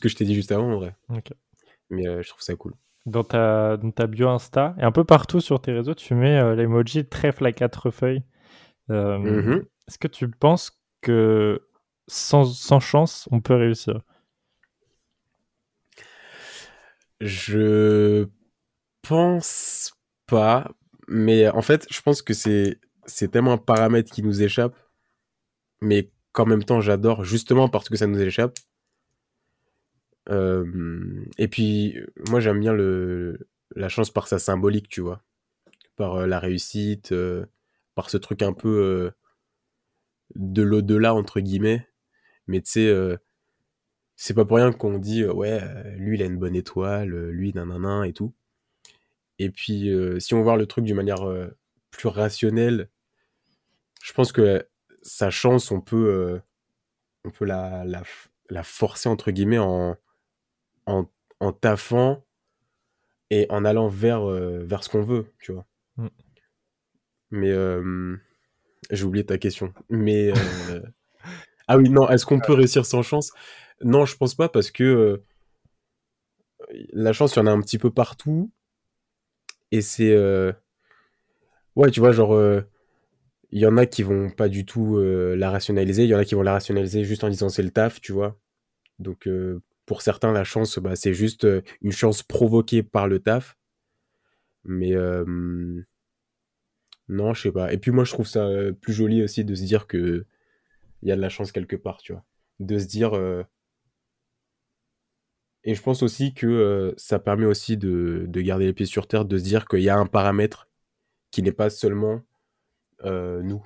que je t'ai dit juste avant, en vrai. Okay. Mais je trouve ça cool. Dans ta bio Insta, et un peu partout sur tes réseaux, tu mets l'emoji trèfle à 4 feuilles. Est-ce que tu penses que sans chance, on peut réussir ? Je pense pas. Mais en fait, je pense que c'est tellement un paramètre qui nous échappe, mais qu'en même temps, j'adore, justement parce que ça nous échappe. Et puis, moi, j'aime bien la chance par sa symbolique, tu vois. Par la réussite, par ce truc un peu de l'au-delà, entre guillemets. Mais tu sais, c'est pas pour rien qu'on dit, lui, il a une bonne étoile, lui, nanana, et tout. Et puis, si on voit le truc d'une manière plus rationnelle, je pense que sa chance, on peut la forcer, entre guillemets, en taffant et en allant vers ce qu'on veut, tu vois. Mais j'ai oublié ta question. Mais ah oui, non, est-ce qu'on peut réussir sans chance ? Non, je pense pas, parce que la chance, il y en a un petit peu partout. Et c'est... Ouais, tu vois, genre... Il y en a qui vont pas du tout la rationaliser. Il y en a qui vont la rationaliser juste en disant c'est le taf, tu vois. Donc, pour certains, la chance, bah, c'est juste une chance provoquée par le taf. Mais non, je sais pas. Et puis moi, je trouve ça plus joli aussi de se dire que il y a de la chance quelque part, tu vois. De se dire... Et je pense aussi que ça permet aussi de garder les pieds sur terre, de se dire qu'il y a un paramètre qui n'est pas seulement nous.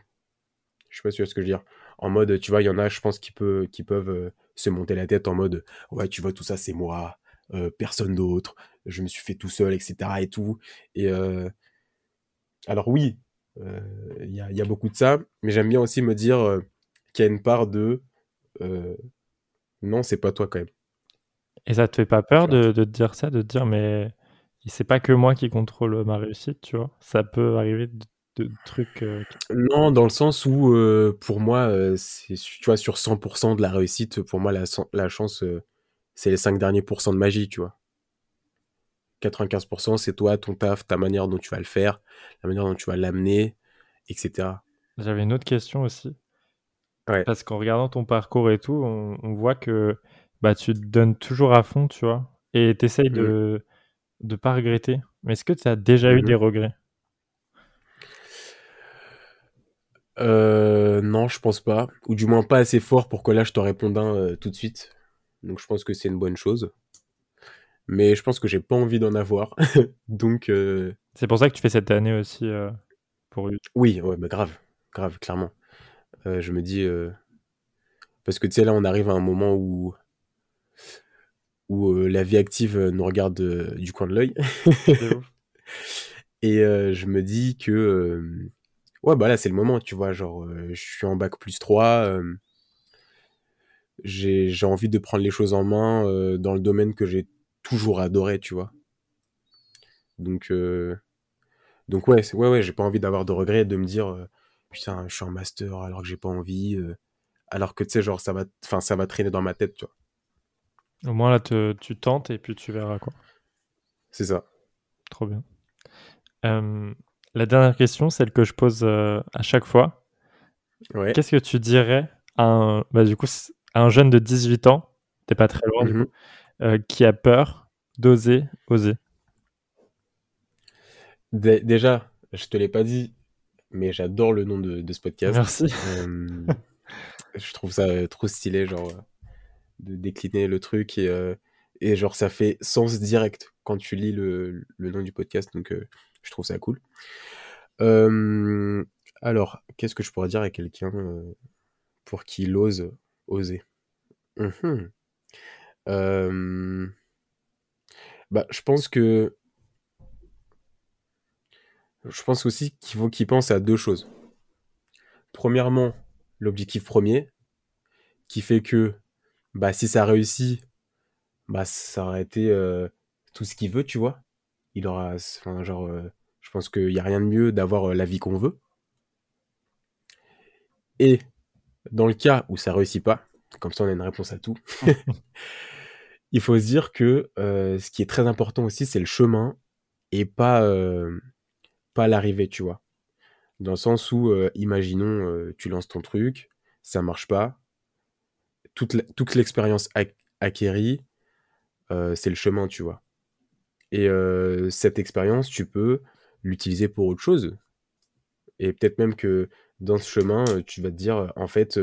Je sais pas si tu vois ce que je veux dire. En mode, tu vois, il y en a, je pense, qui peuvent se monter la tête en mode « Ouais, tu vois, tout ça, c'est moi, personne d'autre, je me suis fait tout seul, etc. » et tout. Et alors oui, il y a beaucoup de ça, mais j'aime bien aussi me dire qu'il y a une part de « Non, c'est pas toi quand même. » Et ça te fait pas peur de te dire ça, de te dire « Mais c'est pas que moi qui contrôle ma réussite, tu vois. » Ça peut arriver... de trucs Non, dans le sens où pour moi c'est, tu vois, sur 100% de la réussite, pour moi la chance c'est les 5 derniers pourcents de magie, tu vois. 95% c'est toi, ton taf, ta manière dont tu vas le faire, la manière dont tu vas l'amener, etc. J'avais une autre question aussi. Ouais. Parce qu'en regardant ton parcours et tout, on voit que bah, tu te donnes toujours à fond, tu vois, et t'essayes de pas regretter. Mais est-ce que tu as déjà eu des regrets? Non, je pense pas, ou du moins pas assez fort pour que là je t'en réponde un tout de suite. Donc je pense que c'est une bonne chose, mais je pense que j'ai pas envie d'en avoir. Donc c'est pour ça que tu fais cette année aussi pour YouTube. Oui, ouais, bah grave, clairement. Je me dis parce que tu sais, là on arrive à un moment où la vie active nous regarde du coin de l'œil. Et je me dis que ouais, bah là, c'est le moment, tu vois, genre, je suis en bac plus 3, j'ai envie de prendre les choses en main dans le domaine que j'ai toujours adoré, tu vois. Donc ouais, j'ai pas envie d'avoir de regrets, de me dire, putain, je suis en master alors que j'ai pas envie, alors que, tu sais, genre, ça va traîner dans ma tête, tu vois. Au moins, là, tu tentes et puis tu verras, quoi. C'est ça. Trop bien. La dernière question, celle que je pose à chaque fois. Ouais. Qu'est-ce que tu dirais à un jeune de 18 ans, t'es pas très loin, du coup, qui a peur d'oser, Déjà, je te l'ai pas dit, mais j'adore le nom de ce podcast. Merci. Je trouve ça trop stylé, genre, de décliner le truc et genre, ça fait sens direct quand tu lis le nom du podcast, donc... je trouve ça cool. Alors, qu'est-ce que je pourrais dire à quelqu'un pour qu'il ose oser? Bah, je pense aussi qu'il faut qu'il pense à deux choses. Premièrement, l'objectif premier, qui fait que bah, si ça réussit, bah, ça aurait été tout ce qu'il veut, tu vois. Il aura, enfin, genre, je pense qu'il n'y a rien de mieux d'avoir la vie qu'on veut. Et dans le cas où ça ne réussit pas, comme ça on a une réponse à tout, il faut se dire que ce qui est très important aussi, c'est le chemin et pas l'arrivée, tu vois. Dans le sens où, imaginons, tu lances ton truc, ça ne marche pas, toute l'expérience acquérie, c'est le chemin, tu vois. Et cette expérience, tu peux l'utiliser pour autre chose. Et peut-être même que dans ce chemin, tu vas te dire, en fait,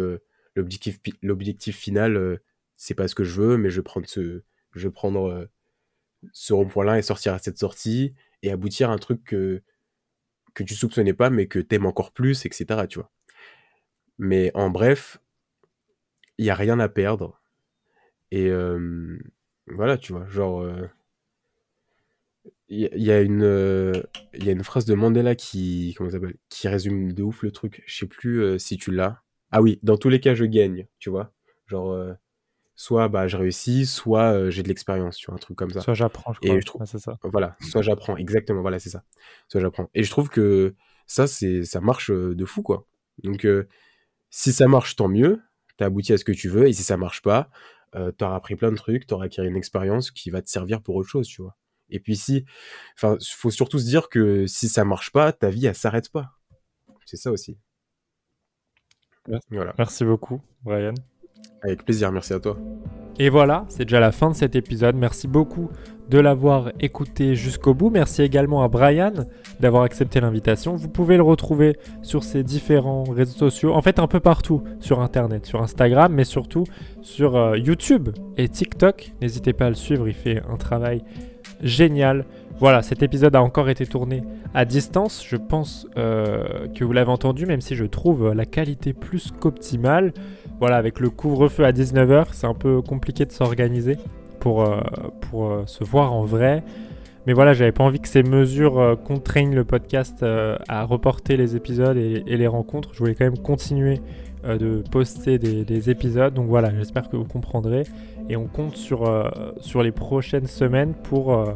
l'objectif final, c'est pas ce que je veux, mais je vais prendre ce rond-point-là et sortir à cette sortie et aboutir à un truc que tu soupçonnais pas, mais que t'aimes encore plus, etc. Tu vois. Mais en bref, il n'y a rien à perdre. Et voilà, tu vois, genre... Il y a une phrase de Mandela qui résume de ouf le truc. Je sais plus si tu l'as. Ah oui, dans tous les cas, je gagne, tu vois. Genre, soit bah, je réussis, soit j'ai de l'expérience, tu vois, un truc comme ça. Soit j'apprends, je crois. Et je trouve... ah, c'est ça. Voilà, soit j'apprends, exactement, voilà, c'est ça. Soit j'apprends. Et je trouve que ça marche de fou, quoi. Donc, si ça marche, tant mieux. T'as abouti à ce que tu veux. Et si ça marche pas, t'auras appris plein de trucs, t'auras acquis une expérience qui va te servir pour autre chose, tu vois. Et puis faut surtout se dire que si ça marche pas, ta vie, elle s'arrête pas. C'est ça aussi. Merci. Voilà. Merci beaucoup, Brian. Avec plaisir, merci à toi. Et voilà, c'est déjà la fin de cet épisode. Merci beaucoup de l'avoir écouté jusqu'au bout. Merci également à Brian d'avoir accepté l'invitation. Vous pouvez le retrouver sur ses différents réseaux sociaux, en fait un peu partout sur Internet, sur Instagram, mais surtout sur YouTube et TikTok. N'hésitez pas à le suivre, il fait un travail génial. Voilà, cet épisode a encore été tourné à distance. Je pense que vous l'avez entendu, même si je trouve la qualité plus qu'optimale. Voilà, avec le couvre-feu à 19h, c'est un peu compliqué de s'organiser pour se voir en vrai. Mais voilà, j'avais pas envie que ces mesures contraignent le podcast à reporter les épisodes et les rencontres. Je voulais quand même continuer de poster des épisodes. Donc voilà, j'espère que vous comprendrez. Et on compte sur les prochaines semaines pour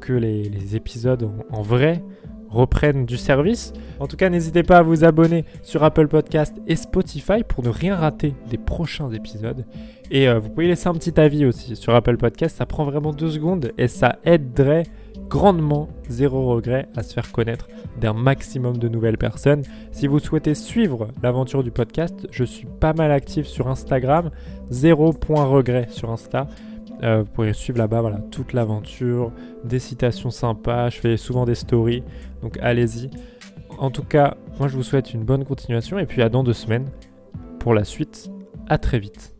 que les épisodes en vrai reprennent du service. En tout cas, n'hésitez pas à vous abonner sur Apple Podcast et Spotify pour ne rien rater des prochains épisodes. Et vous pouvez laisser un petit avis aussi sur Apple Podcast, ça prend vraiment 2 secondes et ça aiderait grandement Zéro Regret à se faire connaître d'un maximum de nouvelles personnes. Si vous souhaitez suivre l'aventure du podcast, je suis pas mal actif sur Instagram, 0.regret sur Insta. Vous pourrez suivre là-bas, voilà, toute l'aventure, des citations sympas, je fais souvent des stories, donc allez-y. En tout cas, moi je vous souhaite une bonne continuation et puis à dans 2 semaines pour la suite. À très vite.